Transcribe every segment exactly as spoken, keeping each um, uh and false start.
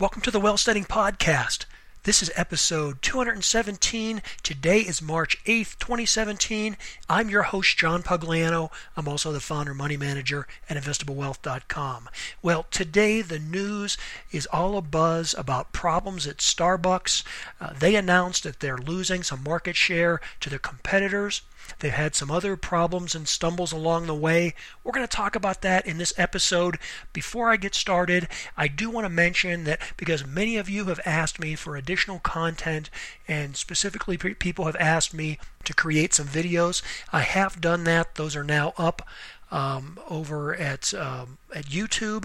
Welcome to the Wealthsteading Podcast. This is episode two hundred seventeen. Today is March eighth, twenty seventeen. I'm your host, John Pugliano. I'm also the founder, money manager at Investable Wealth dot com. Well, today the news is all abuzz about problems at Starbucks. Uh, they announced that they're losing some market share to their competitors. They've had some other problems and stumbles along the way. We're going to talk about that in this episode. Before I get started, I do want to mention that because many of you have asked me for additional content, and specifically people have asked me to create some videos, I have done that. Those are now up um, over at, um, at YouTube.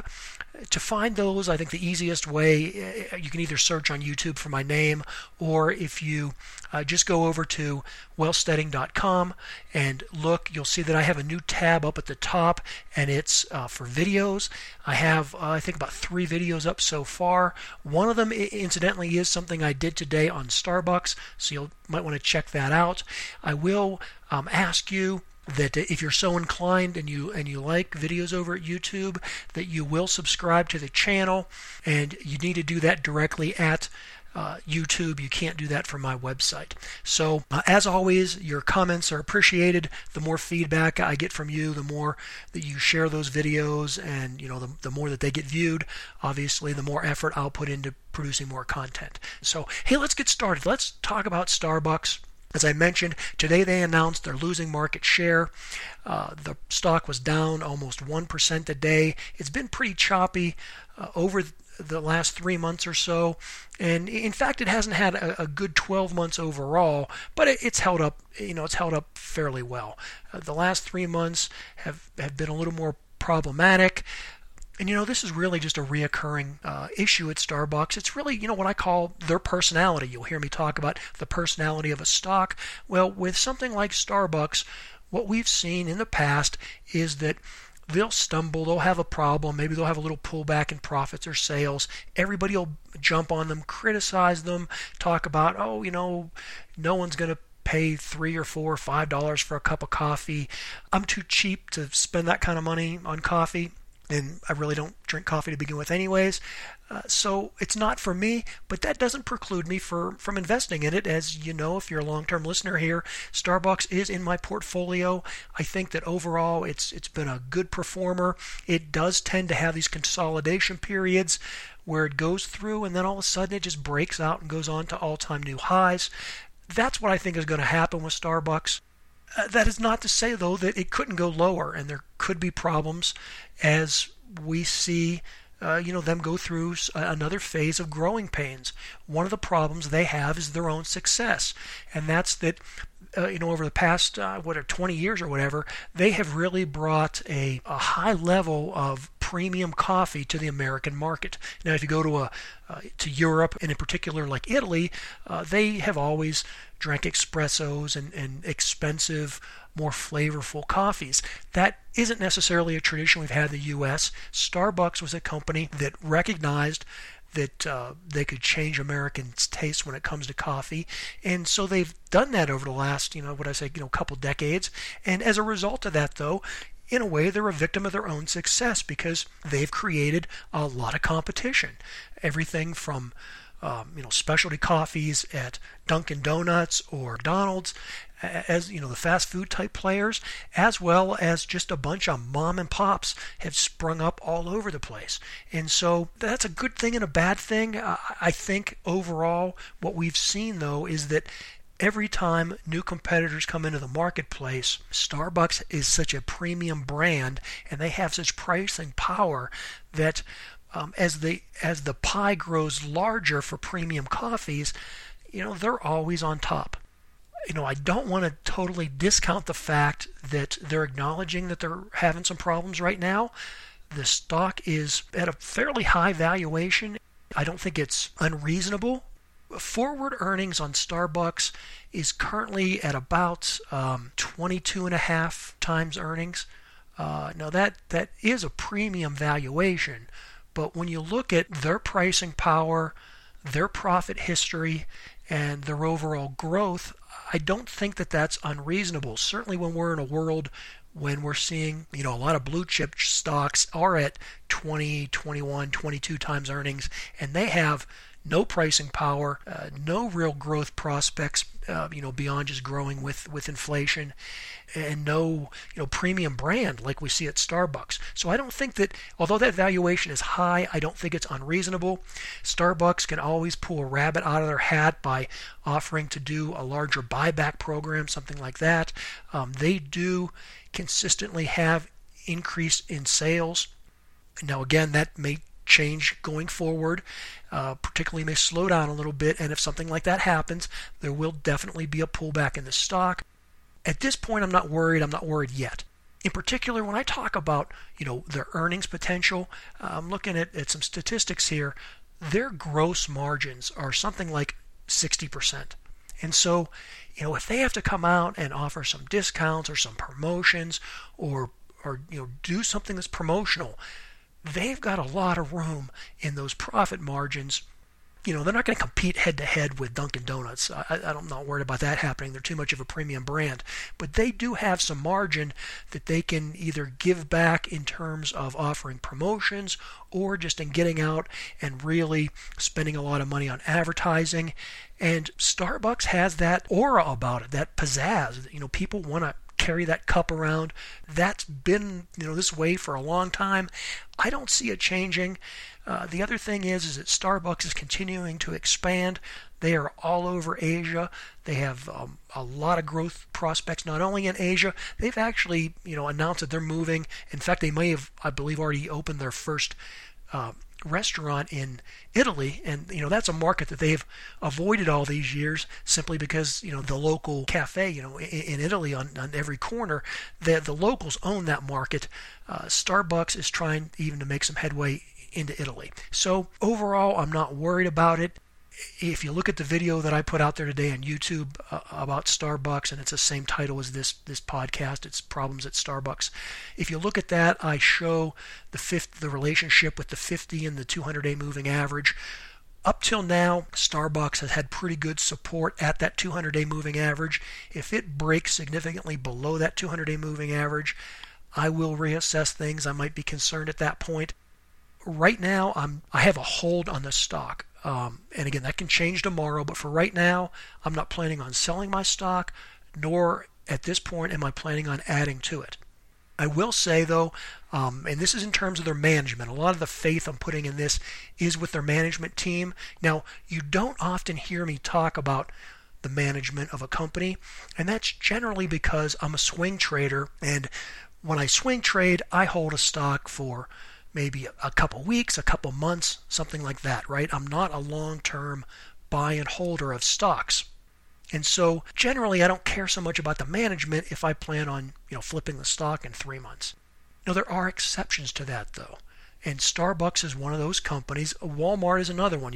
To find those, I think the easiest way, you can either search on YouTube for my name, or if you uh, just go over to wealthsteading dot com and look, you'll see that I have a new tab up at the top, and it's uh, for videos. I have, uh, I think, about three videos up so far. One of them, incidentally, is something I did today on Starbucks, so you might want to check that out. I will um, ask you that if you're so inclined and you and you like videos over at YouTube, that you will subscribe to the channel, and you need to do that directly at uh, YouTube. You can't do that from my website. So uh, as always, your comments are appreciated. The more feedback I get from you, the more that you share those videos, and you know the, the more that they get viewed, obviously the more effort I'll put into producing more content. So hey, let's get started. Let's talk about Starbucks. As I mentioned, today they announced they're losing market share. Uh, the stock was down almost one percent a day. It's been pretty choppy uh, over the last three months or so. And in fact, it hasn't had a, a good twelve months overall, but it, it's held up, you know, it's held up fairly well. Uh, the last three months have, have been a little more problematic. And, you know, this is really just a reoccurring uh, issue at Starbucks. It's really, you know, what I call their personality. You'll hear me talk about the personality of a stock. Well, with something like Starbucks, what we've seen in the past is that they'll stumble, they'll have a problem, maybe they'll have a little pullback in profits or sales. Everybody will jump on them, criticize them, talk about, oh, you know, no one's going to pay three or four or five dollars for a cup of coffee. I'm too cheap to spend that kind of money on coffee. And I really don't drink coffee to begin with anyways, uh, so it's not for me, but that doesn't preclude me for, from investing in it. As you know, if you're a long-term listener here, Starbucks is in my portfolio. I think that overall it's it's been a good performer. It does tend to have these consolidation periods where it goes through and then all of a sudden it just breaks out and goes on to all-time new highs. That's what I think is going to happen with Starbucks. Uh, that is not to say, though, that it couldn't go lower, and there could be problems as we see uh, you know, them go through another phase of growing pains. One of the problems they have is their own success, and that's that uh, you know, over the past uh, what are twenty years or whatever, they have really brought a, a high level of premium coffee to the American market. Now, if you go to a uh, to Europe, and in particular like Italy, uh, they have always drank espressos and, and expensive, more flavorful coffees. That isn't necessarily a tradition we've had in the U S. Starbucks was a company that recognized that uh, they could change Americans' tastes when it comes to coffee, and so they've done that over the last, you know, what I say, you know, couple decades. And as a result of that, though, in a way, they're a victim of their own success because they've created a lot of competition. Everything from um, you know, specialty coffees at Dunkin' Donuts or McDonald's, as you know, the fast food type players, as well as just a bunch of mom and pops have sprung up all over the place. And so that's a good thing and a bad thing. Uh, I think overall, what we've seen though is that every time new competitors come into the marketplace, Starbucks is such a premium brand, and they have such pricing power that um, as the as the pie grows larger for premium coffees, you know, they're always on top. You know, I don't want to totally discount the fact that they're acknowledging that they're having some problems right now. The stock is at a fairly high valuation. I don't think it's unreasonable. Forward earnings on Starbucks is currently at about um, twenty-two and a half times earnings. Uh, now that that is a premium valuation, but when you look at their pricing power, their profit history, and their overall growth, I don't think that that's unreasonable. Certainly when we're in a world when we're seeing, you know, a lot of blue chip stocks are at twenty, twenty-one, twenty-two times earnings, and they have no pricing power, uh, no real growth prospects, uh, you know, beyond just growing with, with inflation, and no, you know, premium brand like we see at Starbucks. So I don't think that, although that valuation is high, I don't think it's unreasonable. Starbucks can always pull a rabbit out of their hat by offering to do a larger buyback program, something like that. Um, they do consistently have increase in sales. Now, again, that may change going forward, uh, particularly may slow down a little bit, and if something like that happens, there will definitely be a pullback in the stock. At this point, I'm not worried. I'm not worried yet. In particular, when I talk about, you know, their earnings potential, uh, I'm looking at, at some statistics here. Their gross margins are something like sixty percent. And so, you know, if they have to come out and offer some discounts or some promotions or, or you know, do something that's promotional, they've got a lot of room in those profit margins. You know, they're not going to compete head-to-head with Dunkin' Donuts. I, I, I'm not worried about that happening. They're too much of a premium brand. But they do have some margin that they can either give back in terms of offering promotions or just in getting out and really spending a lot of money on advertising. And Starbucks has that aura about it, that pizzazz. You know, people want to carry that cup around. That's been, you know, this way for a long time. I don't see it changing. Uh, the other thing is, is that Starbucks is continuing to expand. They are all over Asia. They have um, a lot of growth prospects, not only in Asia. They've actually, you know, announced that they're moving. In fact, they may have, I believe, already opened their first uh, restaurant in Italy, and you know that's a market that they've avoided all these years simply because, you know, the local cafe, you know, in, in Italy on, on every corner, that the locals own that market. Uh, Starbucks is trying even to make some headway into Italy. So overall, I'm not worried about it. If you look at the video that I put out there today on YouTube uh, about Starbucks, and it's the same title as this this podcast, it's Problems at Starbucks. If you look at that, I show the fifth, the relationship with the fifty and the two hundred day moving average. Up till now, Starbucks has had pretty good support at that two hundred day moving average. If it breaks significantly below that two hundred day moving average, I will reassess things. I might be concerned at that point. Right now, I'm I have a hold on the stock. Um, and again, that can change tomorrow, but for right now, I'm not planning on selling my stock, nor at this point am I planning on adding to it. I will say, though, um, and this is in terms of their management, a lot of the faith I'm putting in this is with their management team. Now, you don't often hear me talk about the management of a company, and that's generally because I'm a swing trader, and when I swing trade, I hold a stock for maybe a couple weeks, a couple months, something like that, right? I'm not a long-term buy and holder of stocks. And so generally, I don't care so much about the management if I plan on, you know, flipping the stock in three months. Now, there are exceptions to that, though. And Starbucks is one of those companies. Walmart is another one.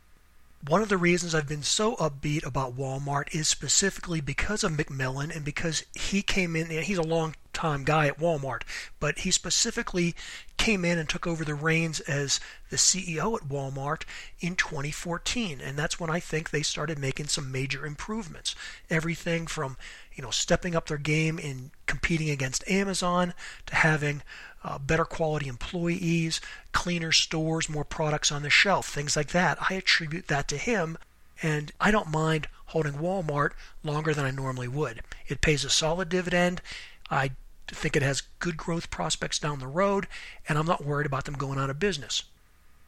One of the reasons I've been so upbeat about Walmart is specifically because of McMillan and because he came in, and he's a long time guy at Walmart, but he specifically came in and took over the reins as the C E O at Walmart in twenty fourteen, and that's when I think they started making some major improvements. Everything from, you know, stepping up their game in competing against Amazon to having uh, better quality employees, cleaner stores, more products on the shelf, things like that. I attribute that to him, and I don't mind holding Walmart longer than I normally would. It pays a solid dividend. I think it has good growth prospects down the road, and I'm not worried about them going out of business.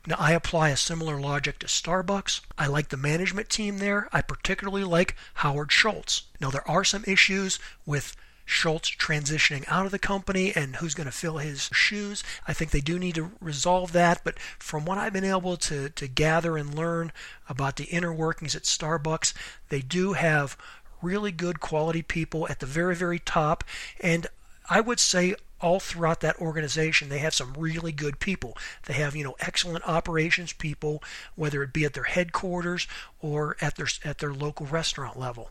Now, I apply a similar logic to Starbucks. I like the management team there. I particularly like Howard Schultz. Now, there are some issues with Schultz transitioning out of the company and who's going to fill his shoes. I think they do need to resolve that, but from what I've been able to, to gather and learn about the inner workings at Starbucks, they do have really good quality people at the very, very top, and I would say all throughout that organization, they have some really good people. They have, you know, excellent operations people, whether it be at their headquarters or at their at their local restaurant level.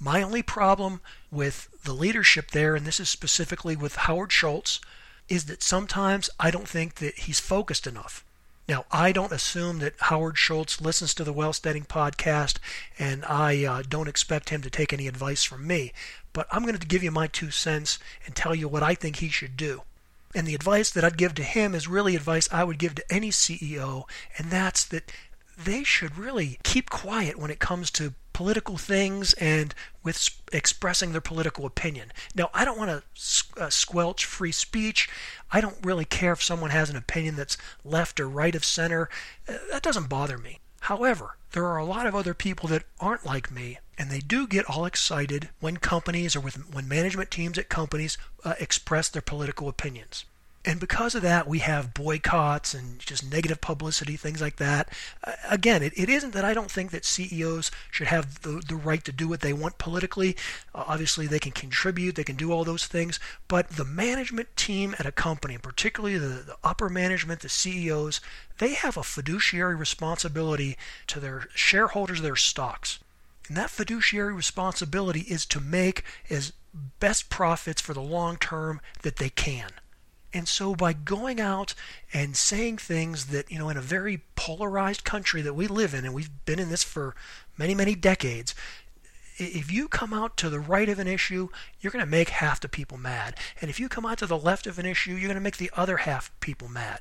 My only problem with the leadership there, and this is specifically with Howard Schultz, is that sometimes I don't think that he's focused enough. Now, I don't assume that Howard Schultz listens to the Wealthsteading podcast, and I uh, don't expect him to take any advice from me. But I'm going to give you my two cents and tell you what I think he should do. And the advice that I'd give to him is really advice I would give to any C E O, and that's that they should really keep quiet when it comes to political things and with expressing their political opinion. Now, I don't want to uh, squelch free speech. I don't really care if someone has an opinion that's left or right of center. Uh, that doesn't bother me. However, there are a lot of other people that aren't like me, and they do get all excited when companies or with, when management teams at companies uh, express their political opinions. And because of that, we have boycotts and just negative publicity, things like that. Uh, again, it, it isn't that I don't think that C E Os should have the, the right to do what they want politically. Uh, obviously, they can contribute, they can do all those things. But the management team at a company, particularly the, the upper management, the C E Os, they have a fiduciary responsibility to their shareholders, their stocks. And that fiduciary responsibility is to make as best profits for the long term that they can. And so by going out and saying things that, you know, in a very polarized country that we live in, and we've been in this for many, many decades, if you come out to the right of an issue, you're going to make half the people mad. And if you come out to the left of an issue, you're going to make the other half people mad.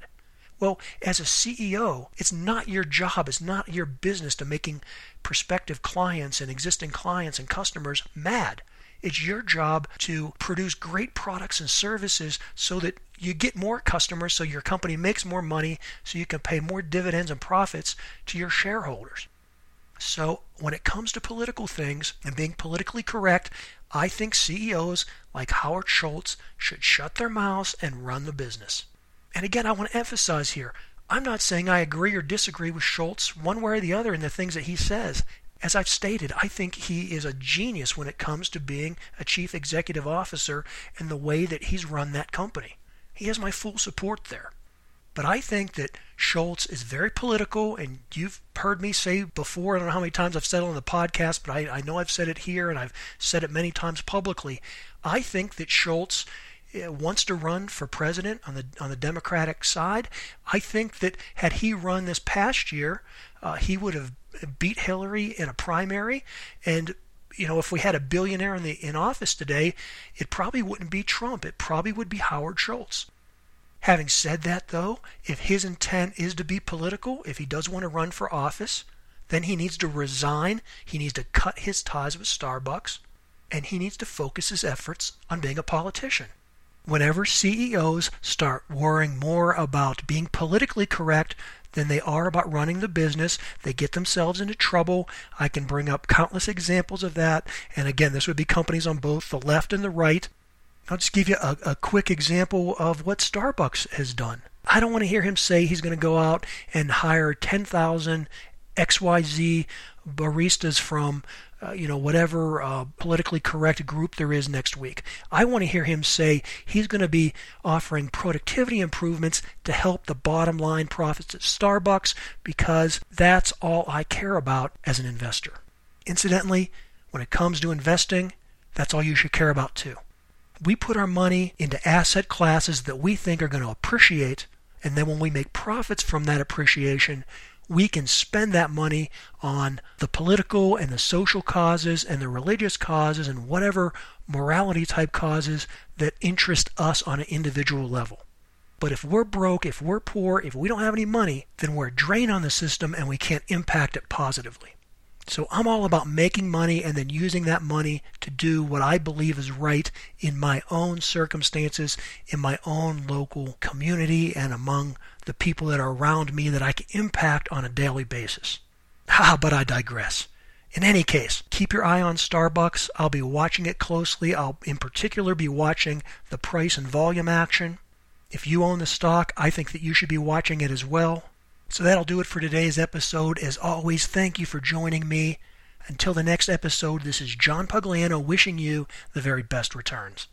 Well, as a C E O, it's not your job, it's not your business to making prospective clients and existing clients and customers mad. It's your job to produce great products and services so that you get more customers, so your company makes more money, so you can pay more dividends and profits to your shareholders. So when it comes to political things and being politically correct, I think C E Os like Howard Schultz should shut their mouths and run the business. And again, I want to emphasize here, I'm not saying I agree or disagree with Schultz one way or the other in the things that he says. As I've stated, I think he is a genius when it comes to being a chief executive officer and the way that he's run that company. He has my full support there. But I think that Schultz is very political, and you've heard me say before, I don't know how many times I've said it on the podcast, but I, I know I've said it here and I've said it many times publicly. I think that Schultz wants to run for president on the on the Democratic side. I think that had he run this past year, uh, he would have beat Hillary in a primary, and you know, if we had a billionaire in the in office today, it probably wouldn't be Trump. It probably would be Howard Schultz. Having said that, though, if his intent is to be political, if he does want to run for office, then he needs to resign. He needs to cut his ties with Starbucks, and he needs to focus his efforts on being a politician. Whenever C E Os start worrying more about being politically correct than they are about running the business, they get themselves into trouble. I can bring up countless examples of that. And again, this would be companies on both the left and the right. I'll just give you a, a quick example of what Starbucks has done. I don't want to hear him say he's going to go out and hire ten thousand X Y Z baristas from Uh, you know, whatever uh, politically correct group there is next week. I want to hear him say he's going to be offering productivity improvements to help the bottom line profits at Starbucks, because that's all I care about as an investor. Incidentally, when it comes to investing, that's all you should care about too. We put our money into asset classes that we think are going to appreciate, and then when we make profits from that appreciation, we can spend that money on the political and the social causes and the religious causes and whatever morality type causes that interest us on an individual level. But if we're broke, if we're poor, if we don't have any money, then we're a drain on the system and we can't impact it positively. So I'm all about making money and then using that money to do what I believe is right in my own circumstances, in my own local community, and among the people that are around me that I can impact on a daily basis. Ha, but I digress. In any case, keep your eye on Starbucks. I'll be watching it closely. I'll in particular be watching the price and volume action. If you own the stock, I think that you should be watching it as well. So that'll do it for today's episode. As always, thank you for joining me. Until the next episode, this is John Pugliano wishing you the very best returns.